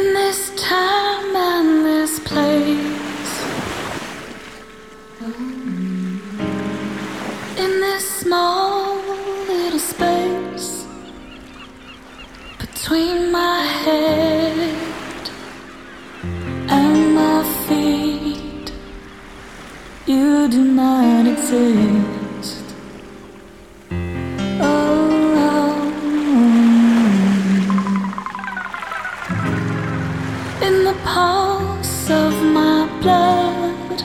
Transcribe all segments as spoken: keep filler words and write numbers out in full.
in this time and this place, in this small little space between my head and my feet, you do not exist. In the pulse of my blood,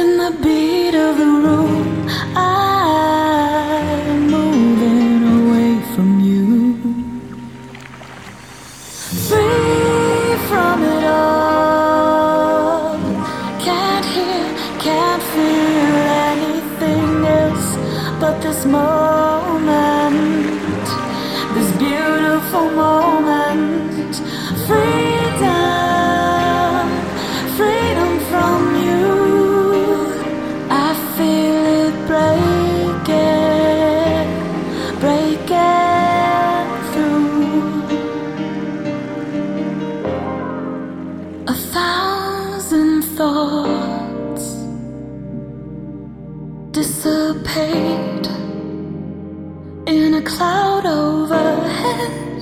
in the beat of the room, I'm moving away from you, free from it all. Can't hear, can't feel anything else but this moment, this beautiful moment. Free. A thousand thoughts dissipate in a cloud overhead.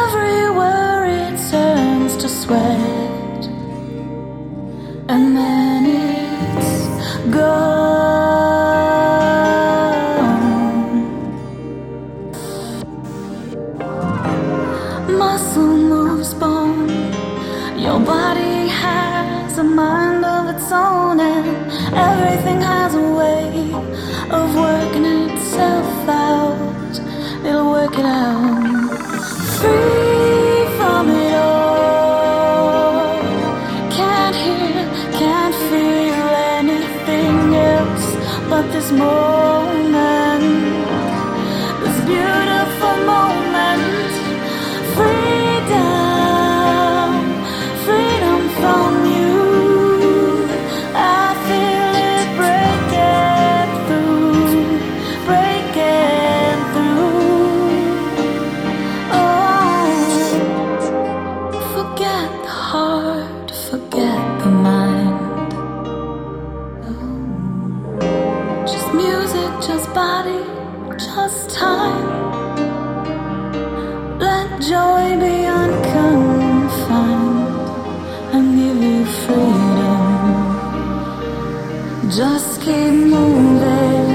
Every worry turns to sweat, and then it's gone. Muscle moves bone, your body has a mind of its own, and everything has a way of working itself out. It'll work it out. Free from it all, can't hear, can't feel anything else but this moment, this beautiful moment. Forget the heart, forget the mind. Oh. Just music, just body, just time. Let joy be unconfined and give you freedom. Just keep moving,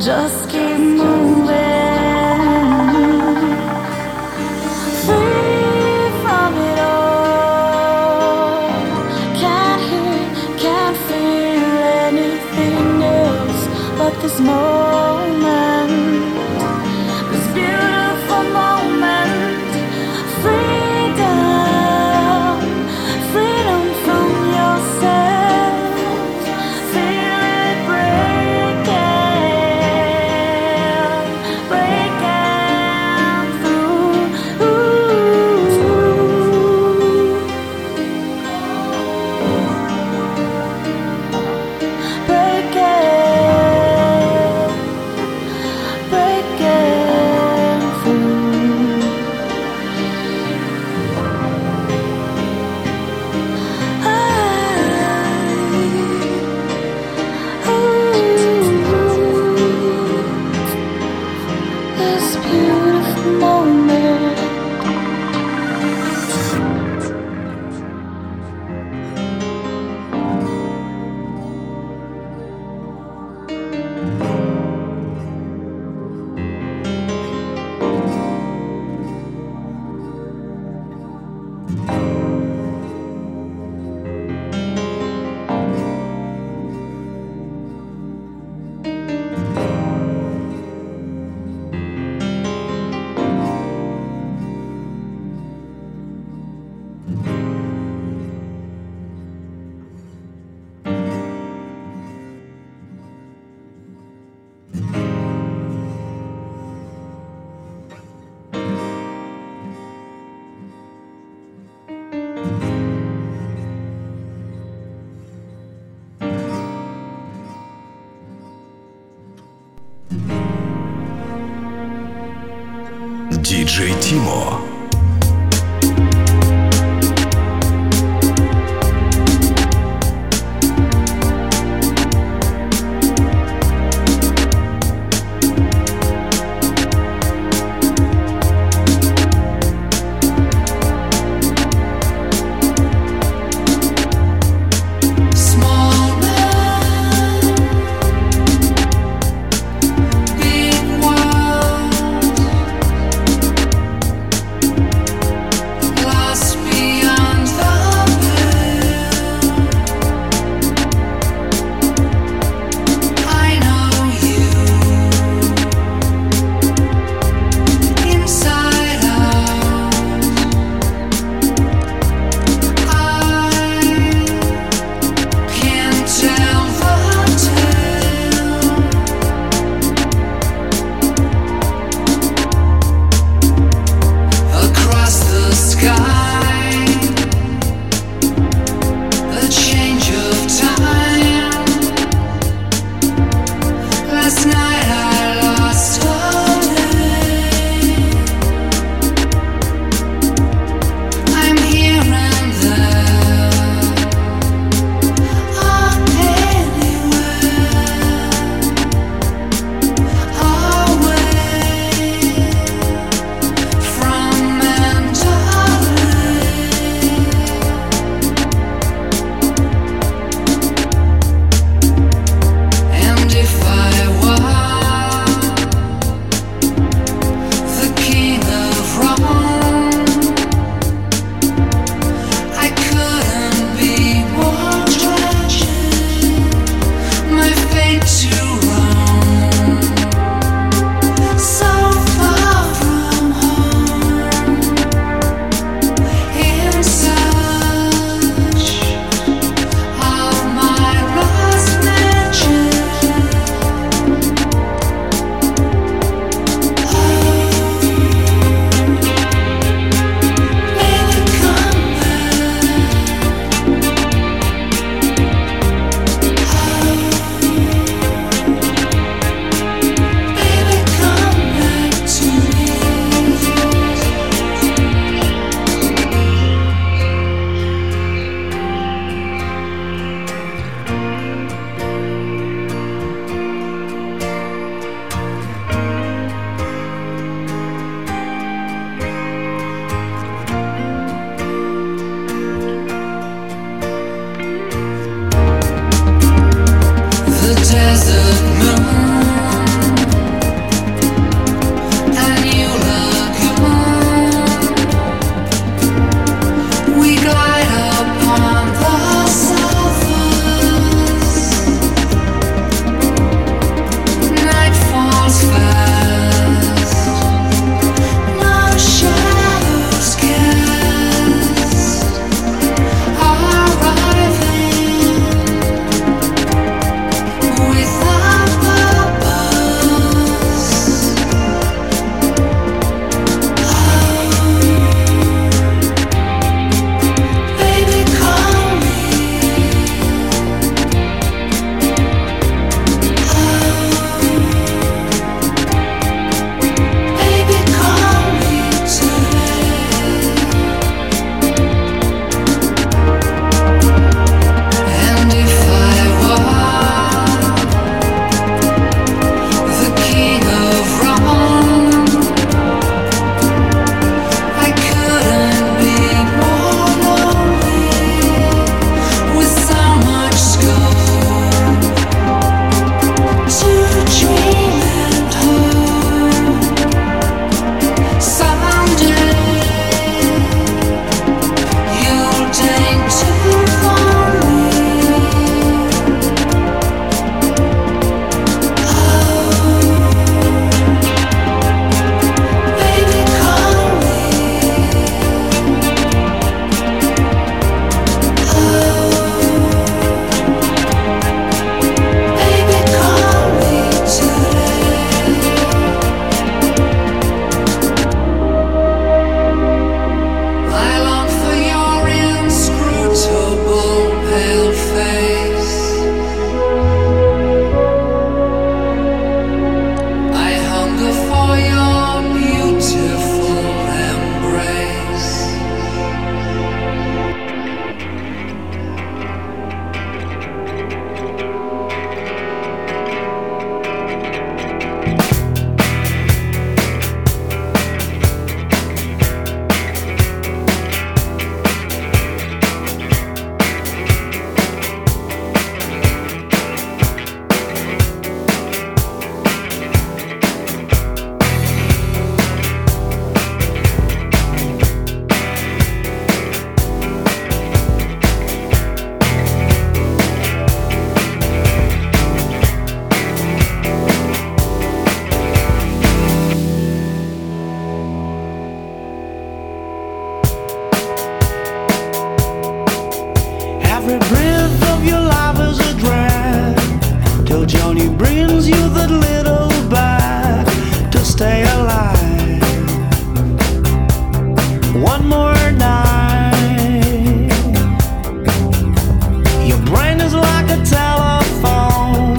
just keep moving. This moment, this beautiful moment, freedom, freedom from yourself, feel it breaking, breaking through. Ooh. Breaking. Диджей Тимо. If I was good little bag to stay alive. One more night. Your brain is like a telephone.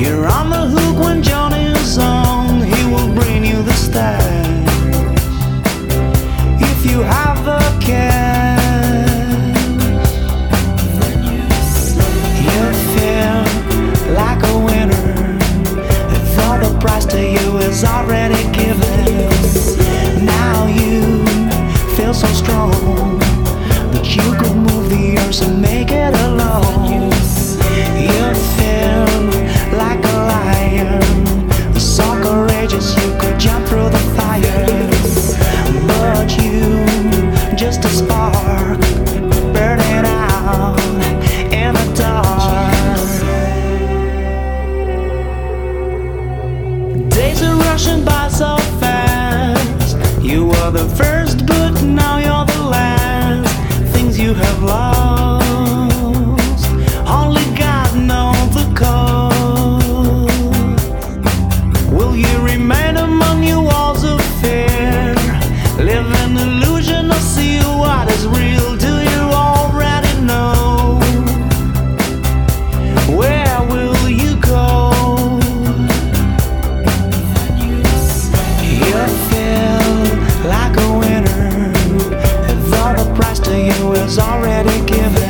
You're on the hook when Johnny's on. He will bring you the stacks if you have the cash. Is already given. Now you feel so strong that you could move the earth and make it alone. You feel like a lion, so courageous you could jump through the fire. But you, just a spark, burning out in the dark. Rushing by so fast. You were the first, but now you're the last. Things you have lost, only God knows the cause. Will you remain among your walls of fear, live an illusion or see what is real? Do you already know? Where will you go? Already given.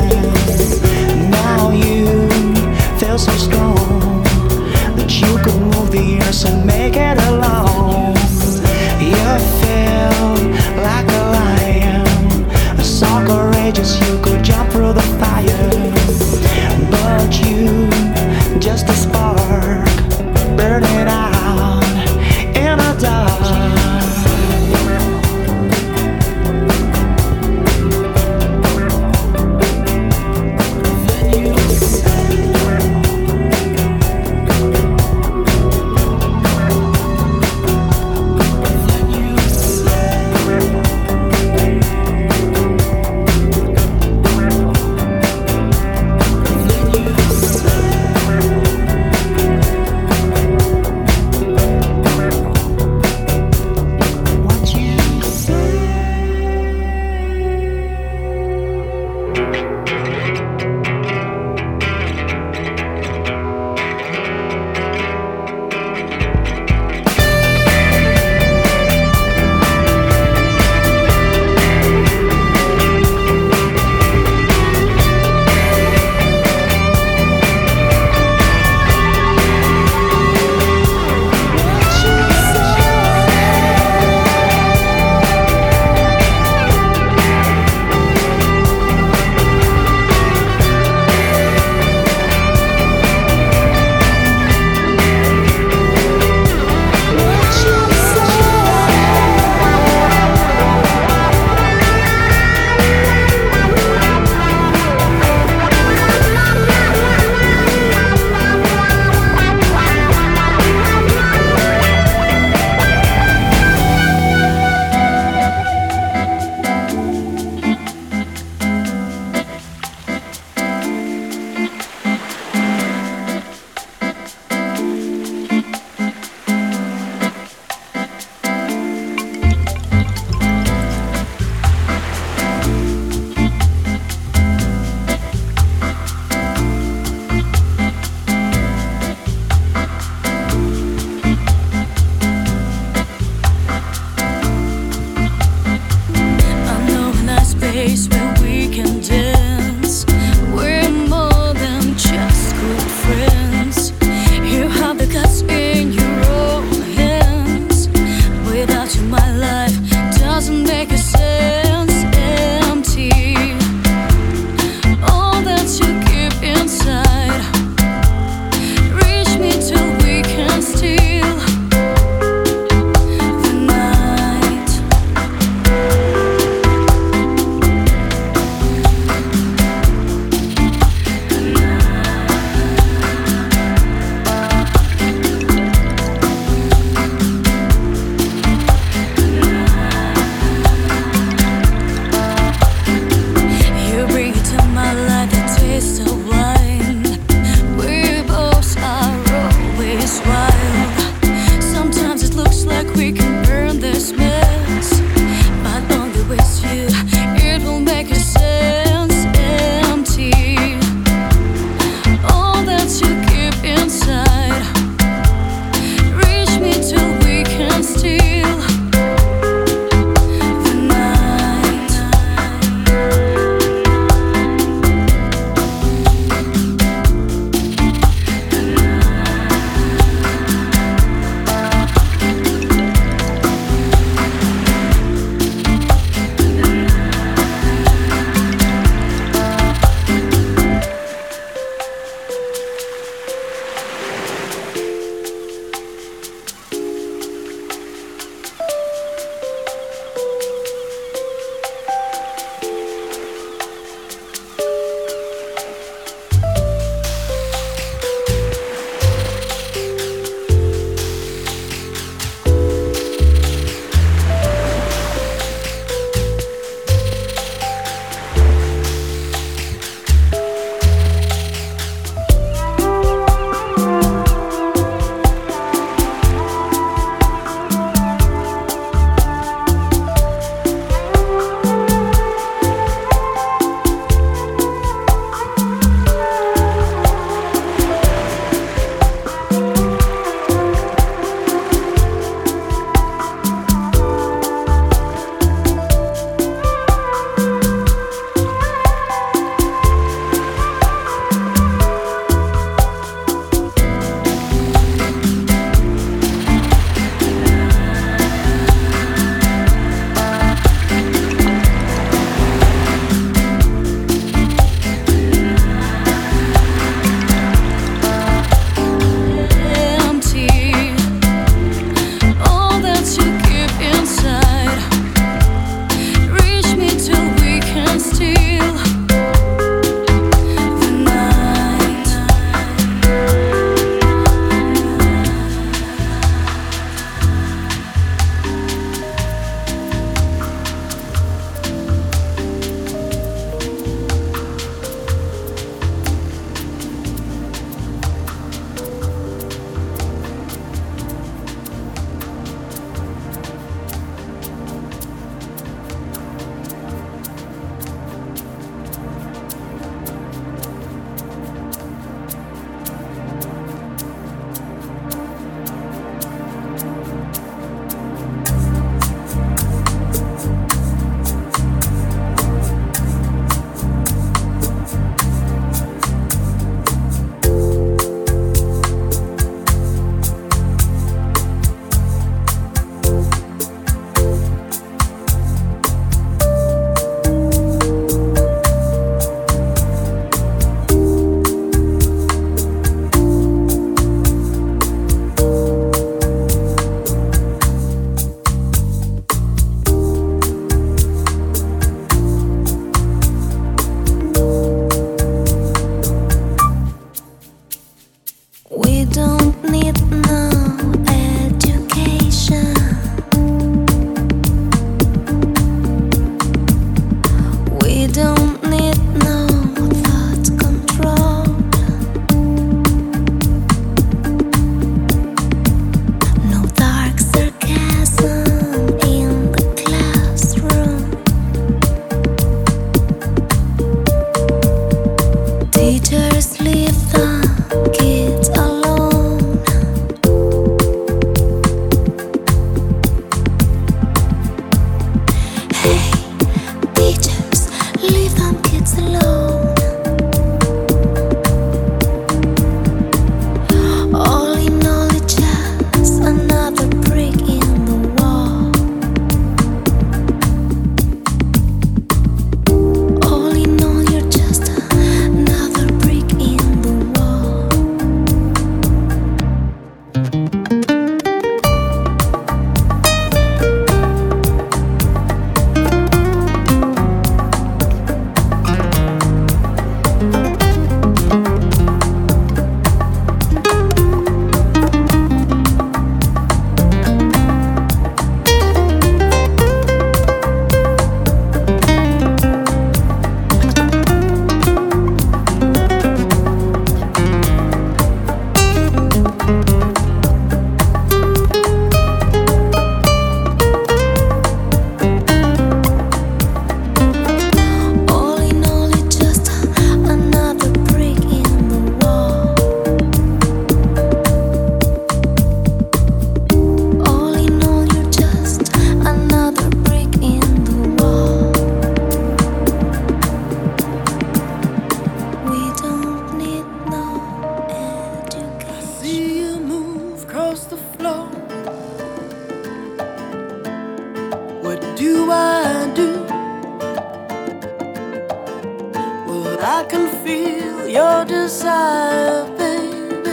your desire, baby,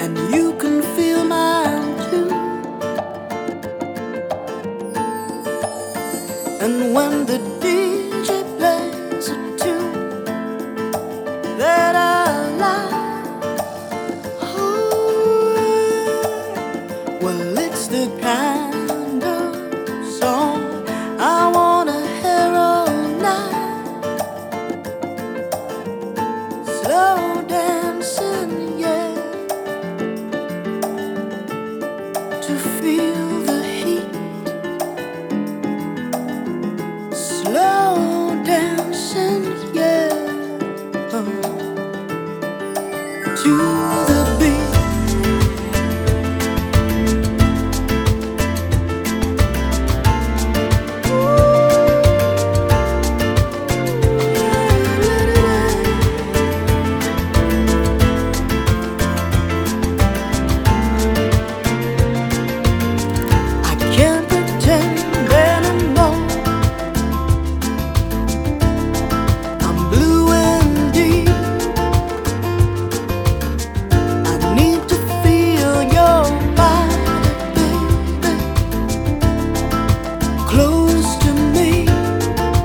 and you can feel mine too. And when the D J plays a tune that I like, oh, well, it's the kind of song I wanna hear all night. Slow dancing, yeah, to feel the heat. Slow dancing, yeah, oh, to the beat. Slow dancing, yeah, to feel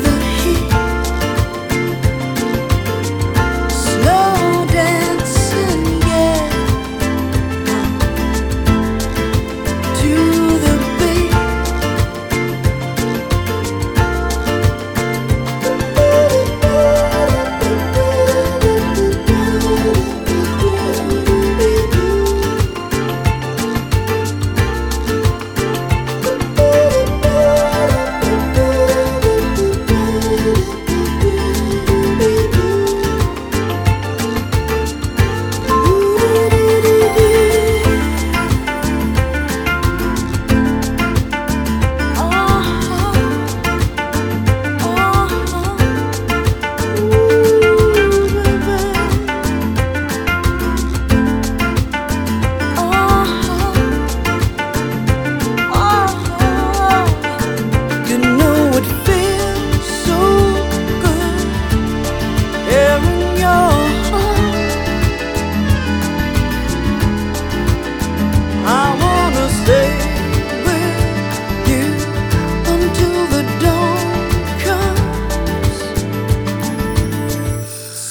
the heat. Slow dancing, yeah, to the beat.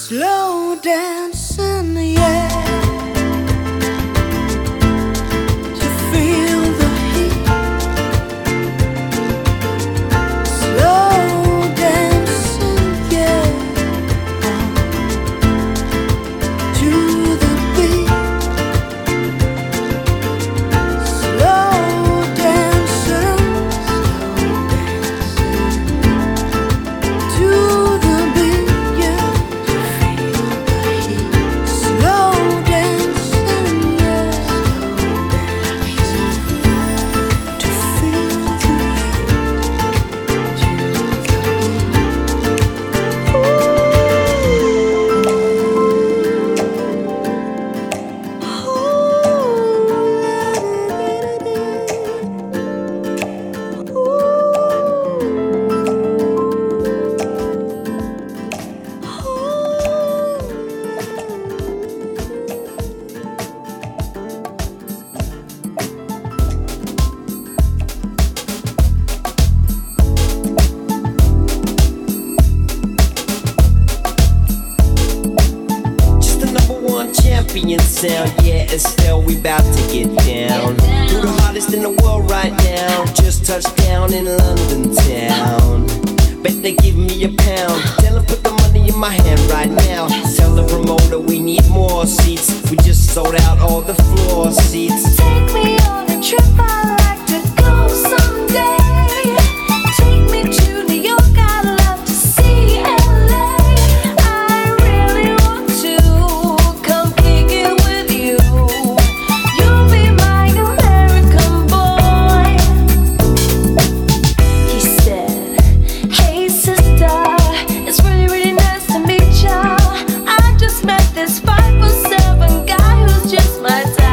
Slow dancing, to sound, yeah, and still we bout to get down. Get down. You're the hottest in the world right now. Just touched down in London town. bet they give me a pound. Tell them put the money in my hand right now. Tell the promoter we need more seats. We just sold out all the floor seats. Take me on a trip, I'd like to go someday. Take me to New York, I'd love to see L A. I really want to come kick it with you. You'll be my American boy. He said, hey sister, it's really, really nice to meet ya. I just met this five foot seven guy who's just my type.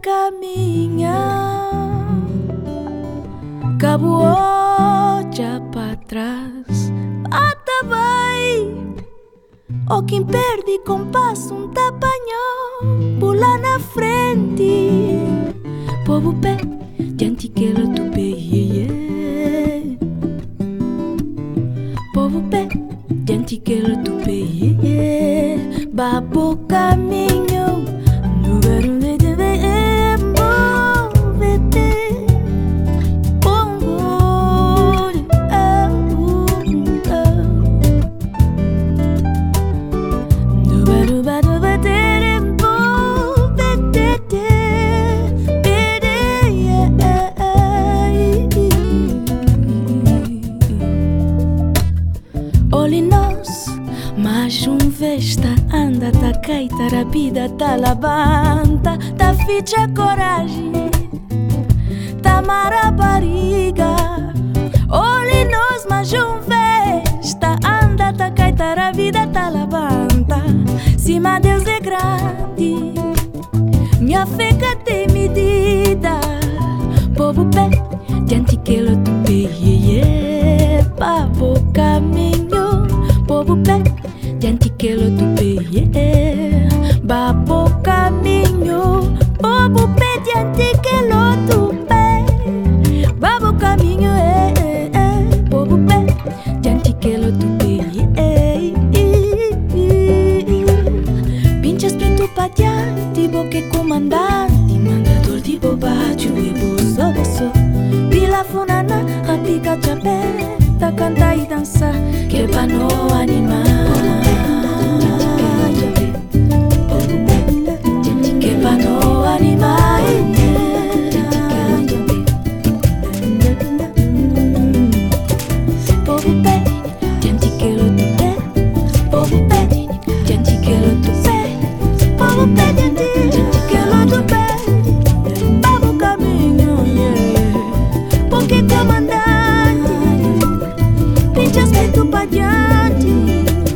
caminhar, cabo olha para trás, até vai. O quem perde compasso um tapanhão, pula na frente. Povo pé, diante que ela tupê, iê, iê. Povo pé, diante que ela tupê, iê, iê. Babo caminho, no verão de anda, tá caita, rapida, tá labanta, tá ficha coragem, tá marabariga. Olhe nós, mas um vesta, anda, tá caita, rapida, tá labanta. Cima Deus é grande, minha feca tem medida. Povo pé, diante que ela tu pê, iê, pavo caminho, povo pé. Diante que lo tu peye, babo caminho, bobo pé, diante que lo tu pé, babo caminho, eh, eh, eh, bobo pé, diante que lo tu peye, eh, eh, eh, pinche espírito patiante, boque comandante, mandador de bobagem, e bozo, bozo, pila funana, aplica chapé. Cantar e dançar, que é pra não animar. Que é pra não animar. Povo pé, diante que lo tu pé. Povo pé, diante que lo tu pé. Povo pé, diante que lo tu pé. Babo caminho, porque comandante. Just me to padiante.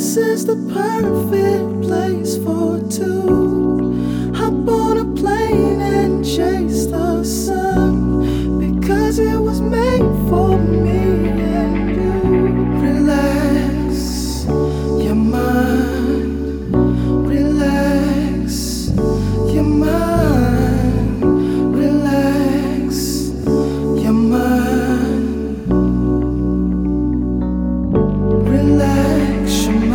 This is the perfect place for two. Hop on a plane and chase the sun, because it was made for me and you. Relax your mind, relax your mind, relax your mind, relax your mind.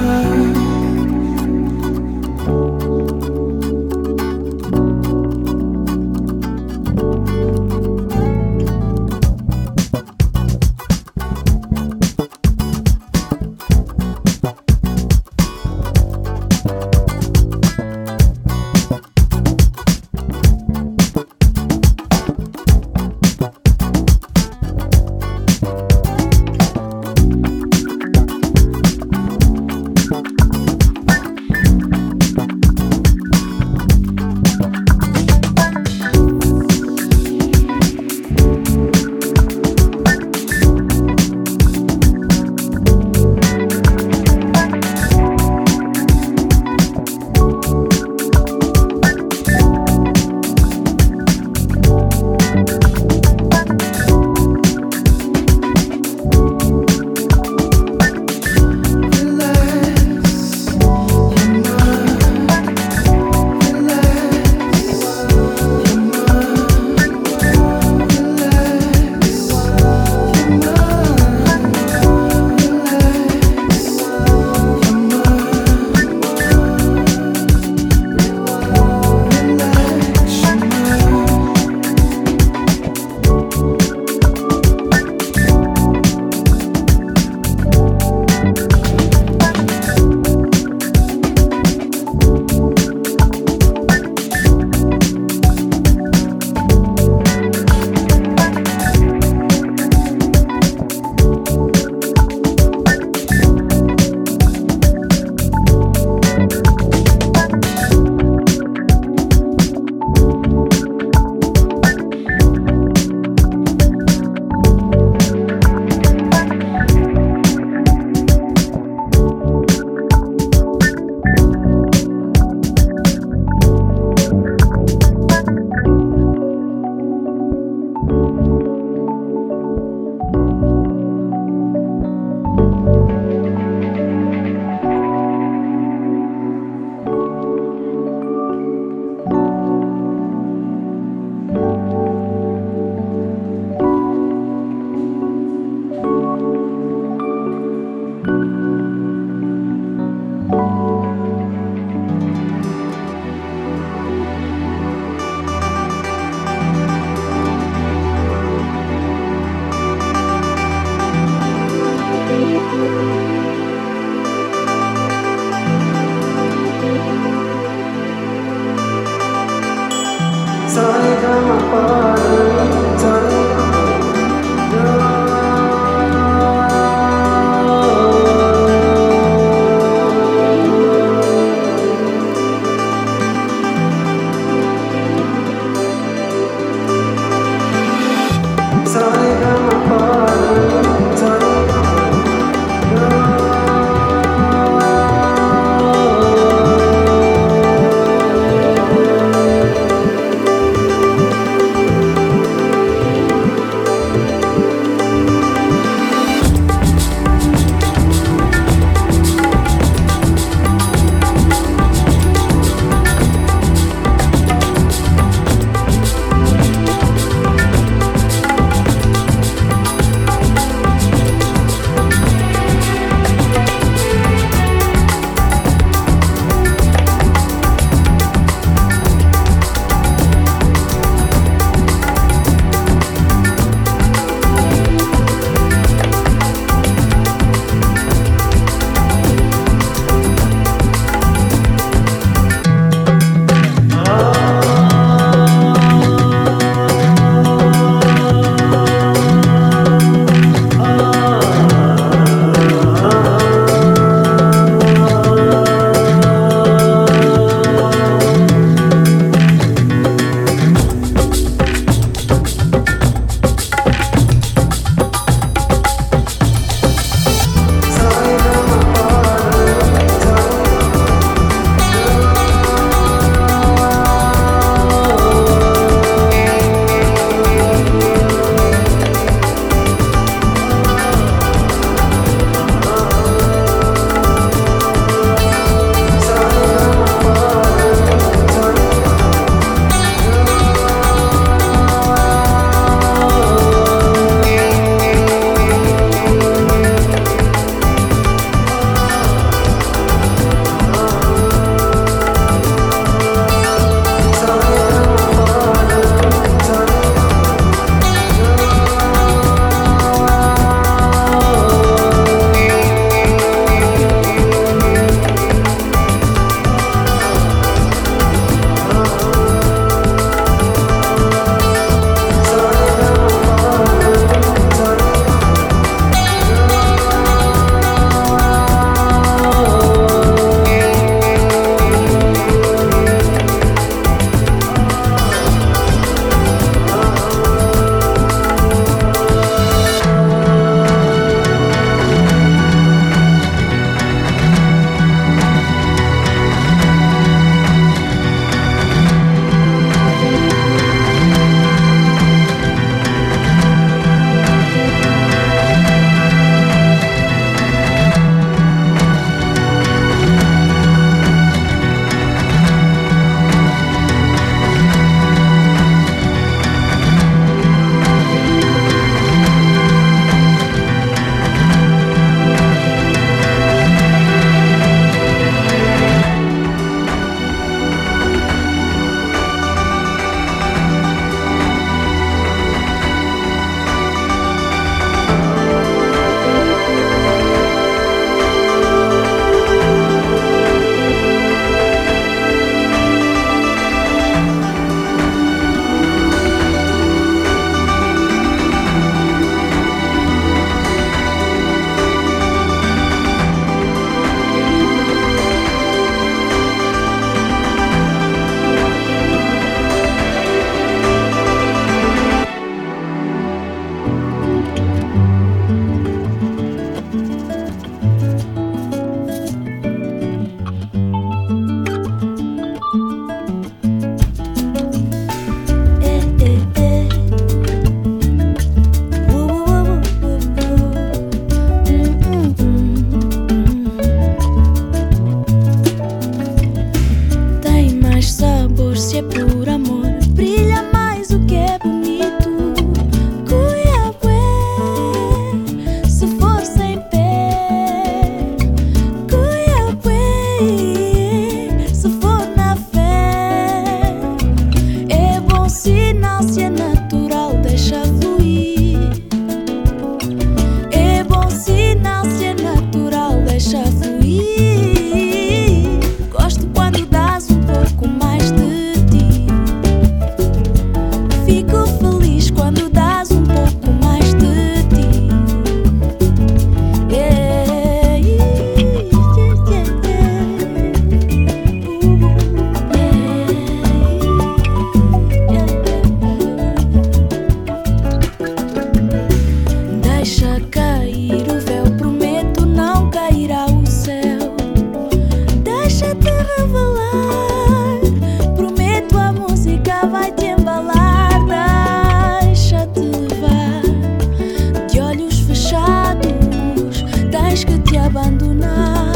abandonar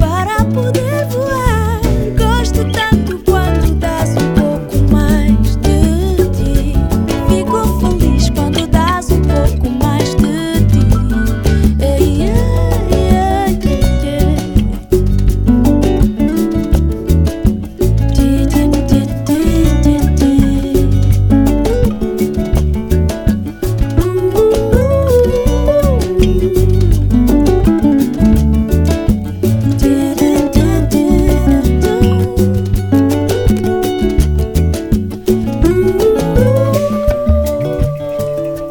para poder voar. Gosto tanto quando dás um pouco mais de ti. Fico feliz quando dás um pouco mais de ti. Ei,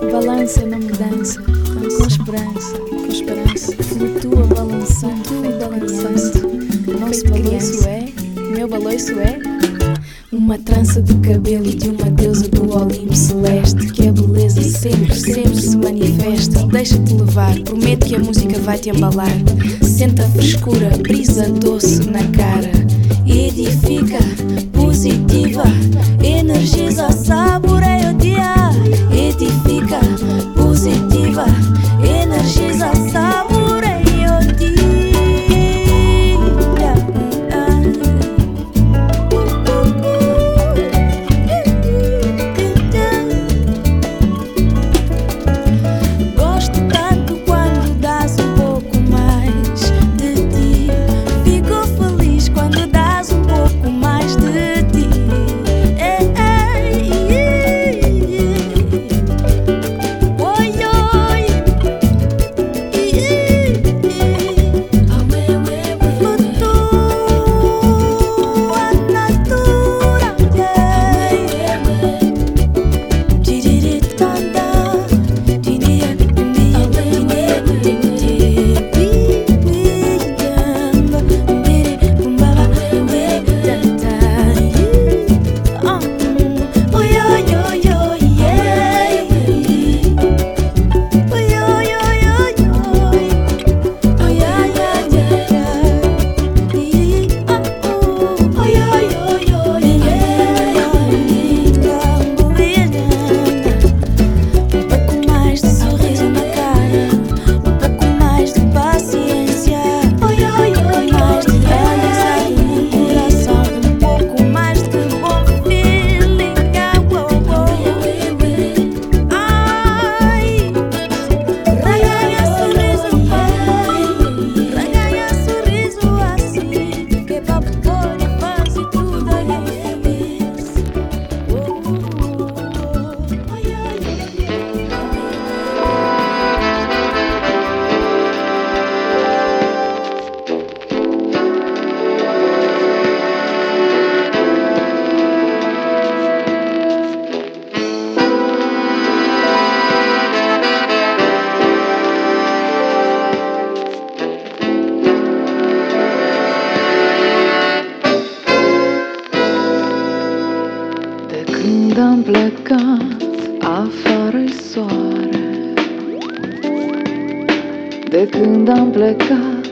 balança, não me dança, com esperança, com esperança, flutua balançando, flutua balançando. Nosso balanço é, meu balanço é uma trança do cabelo de uma deusa do Olimpo celeste, que a beleza sempre, sempre se manifesta. Deixa-te levar, prometo que a música vai te embalar. Senta a frescura, brisa doce na cara, edifica, positiva, energiza, saboreia o dia. Edifica, positiva, energiza, saboreia o dia. Gosto tanto quando dás um pouco mais de ti. Fico feliz quando dás um pouco mais de ti. Când am plecat afară-i soare, de când am plecat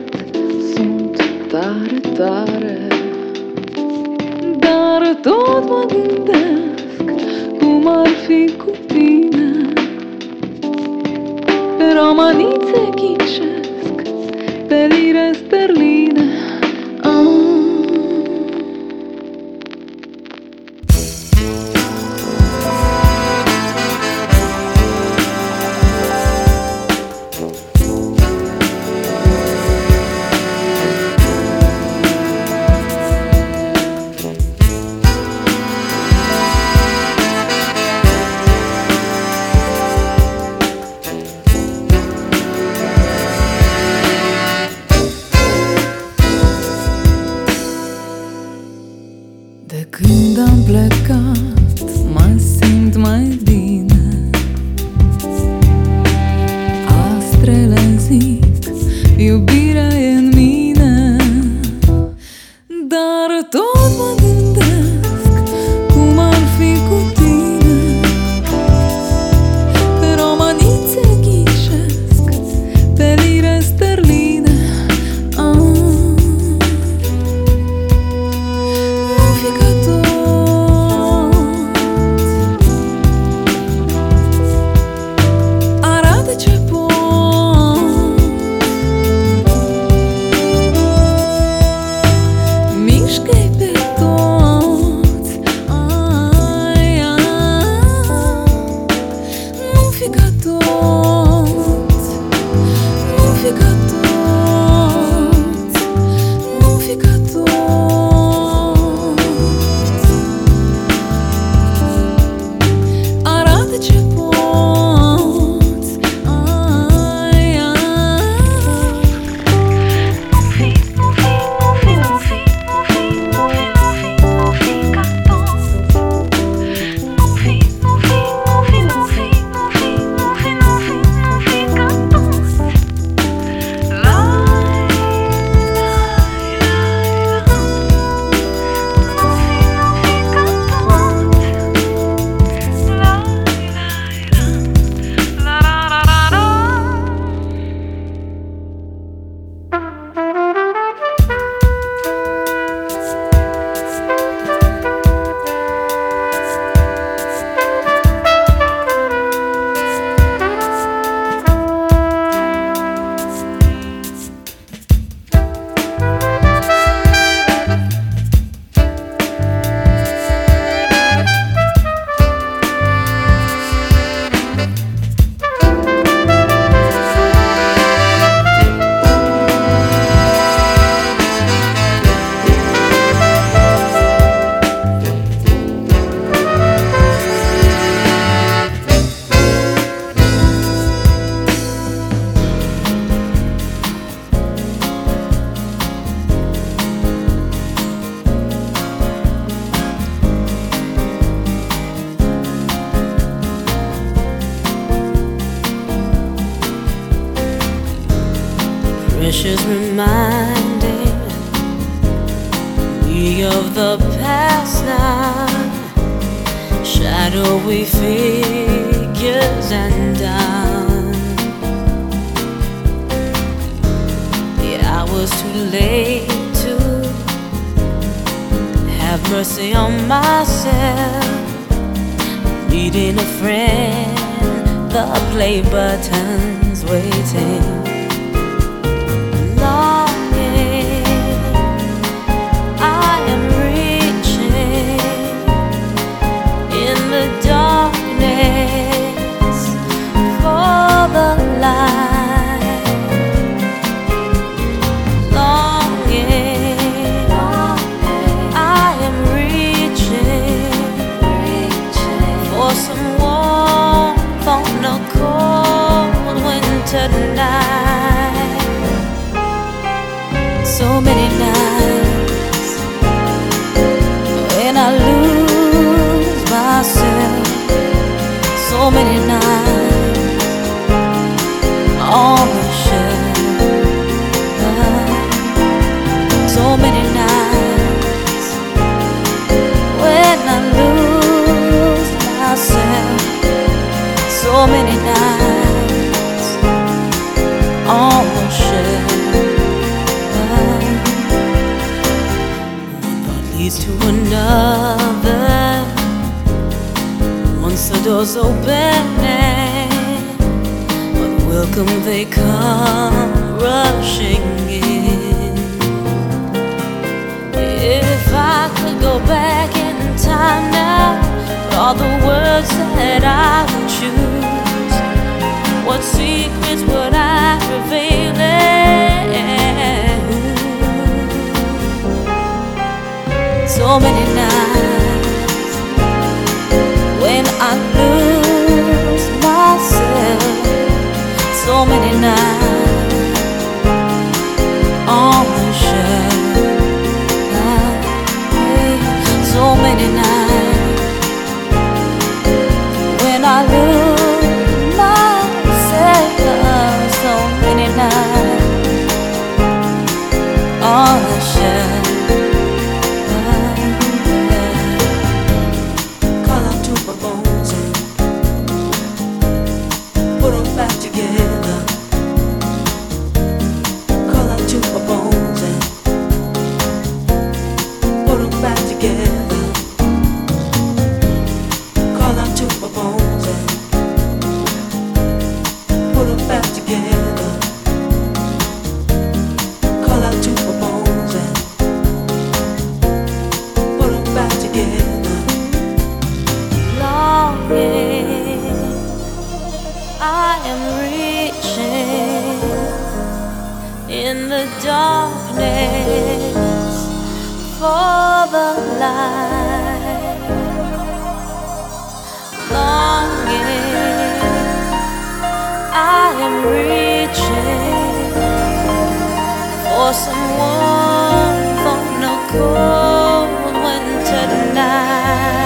sunt tare, tare. Dar tot mă gândesc cum ar fi cu tine. Pe romanițe ghicesc, pe lire sterline. De când am plecat, mă simt mai bine. Astrele zic, iubirea e în mine. Dar tot mă gândesc cum ar fi cu tine. Pe romanițe ghișesc, pe lire sterline. Fica dor. wishes reminding me of the past now. Shadowy figures and down. The hour's too late to have mercy on myself. Needing a friend, the play button's waiting. So many nights when I lose myself, so many nights on the shelf, so many nights when I lose myself, so many nights on the shelf. To another. Once the doors open, but welcome they come rushing in. If I could go back in time now, with all the words that I would choose, what secrets would I reveal? So many nights when I lose myself, so many nights on the shelf, so many nights when I lose myself, so many nights on the shelf. In the darkness for the light, longing I am reaching for some warmth on a cold winter night.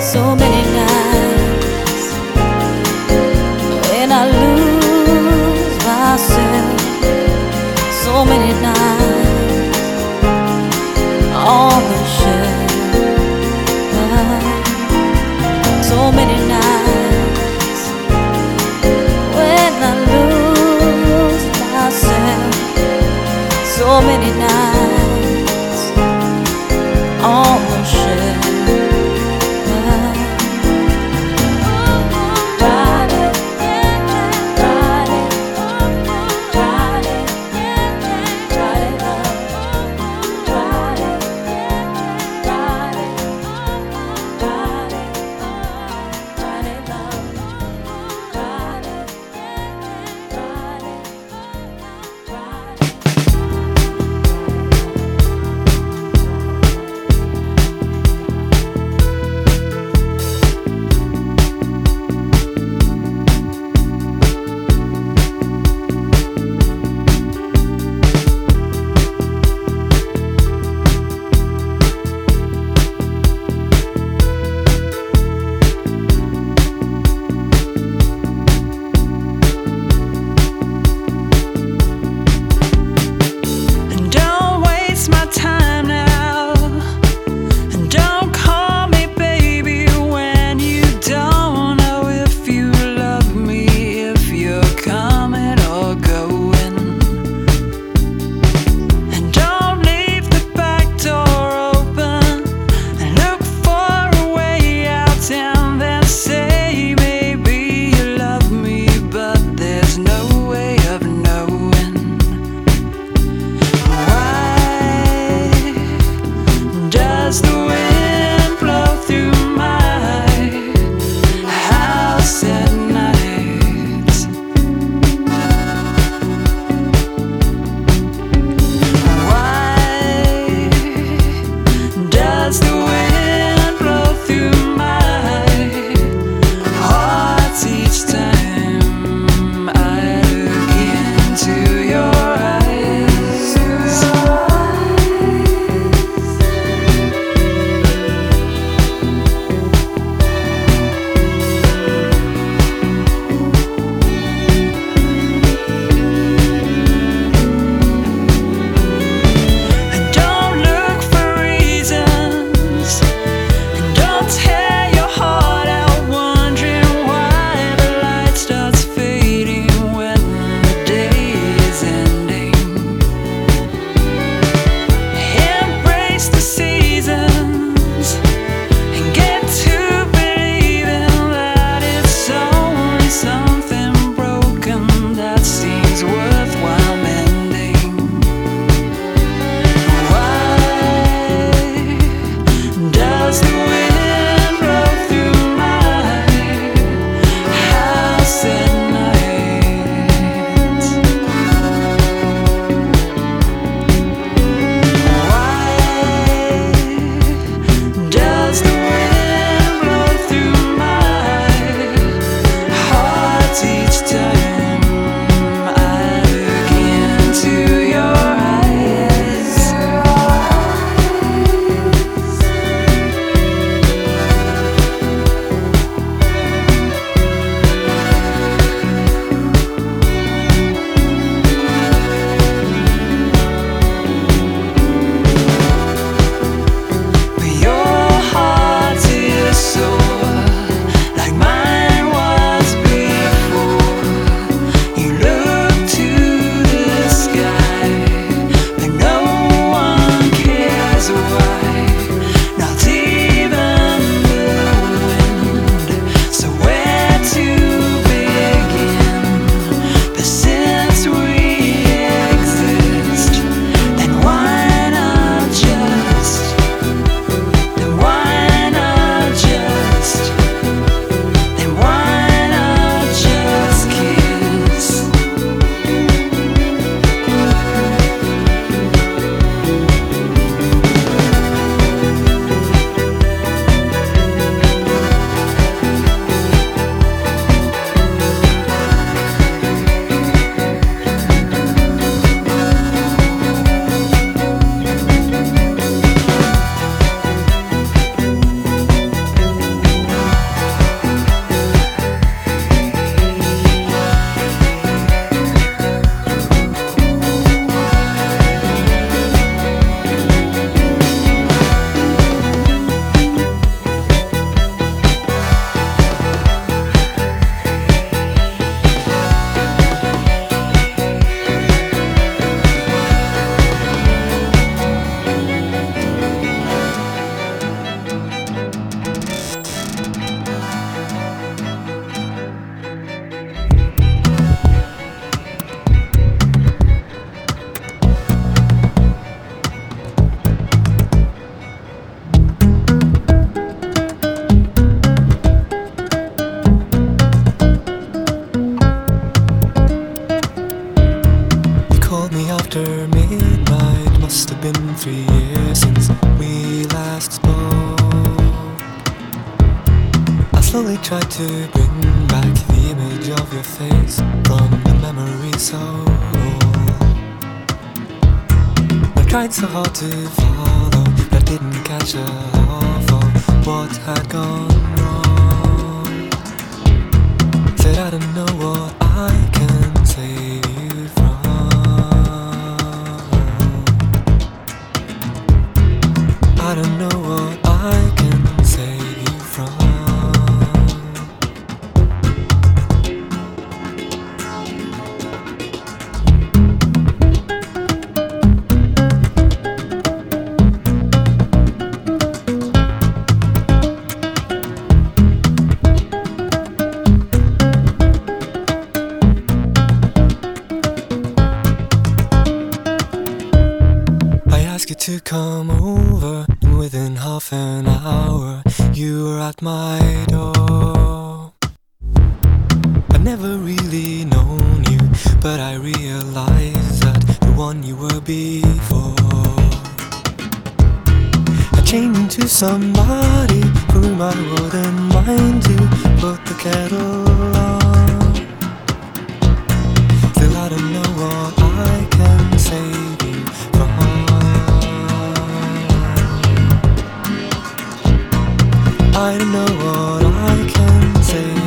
So many nights when I lose myself, so many nights on the shelf, so many nights when I lose myself. my time now. And don't call me baby when you don't know if you love me, if you're coming or going. And don't leave the back door open, and look for a way out and then say maybe you love me, but there's no way of knowing. Does the wind blow through my house at night? Why does the wind blow through my heart each time I look into your eyes? come over, and within half an hour you were at my door. I've never really known you, but I realized that the one you were before I changed into somebody for whom I wouldn't mind to put the kettle on. Still I don't know what I can save you from. I don't know what I can save you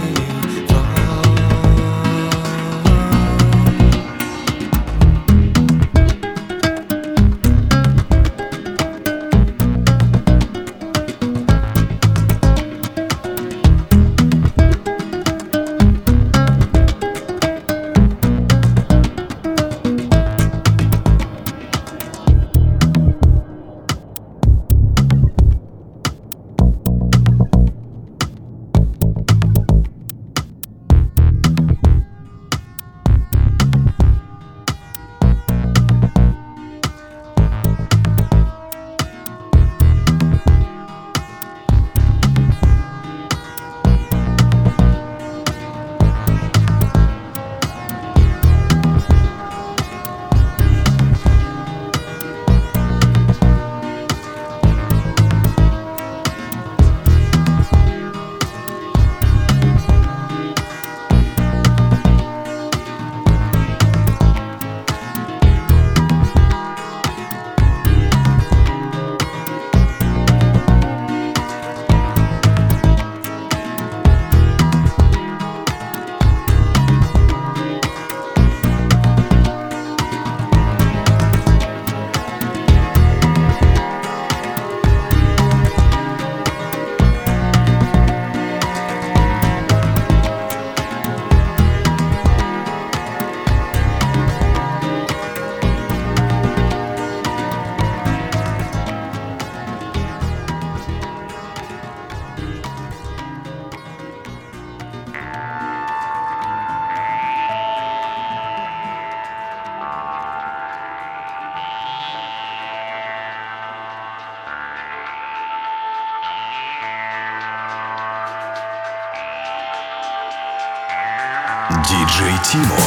Диджей Тимо.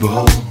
people.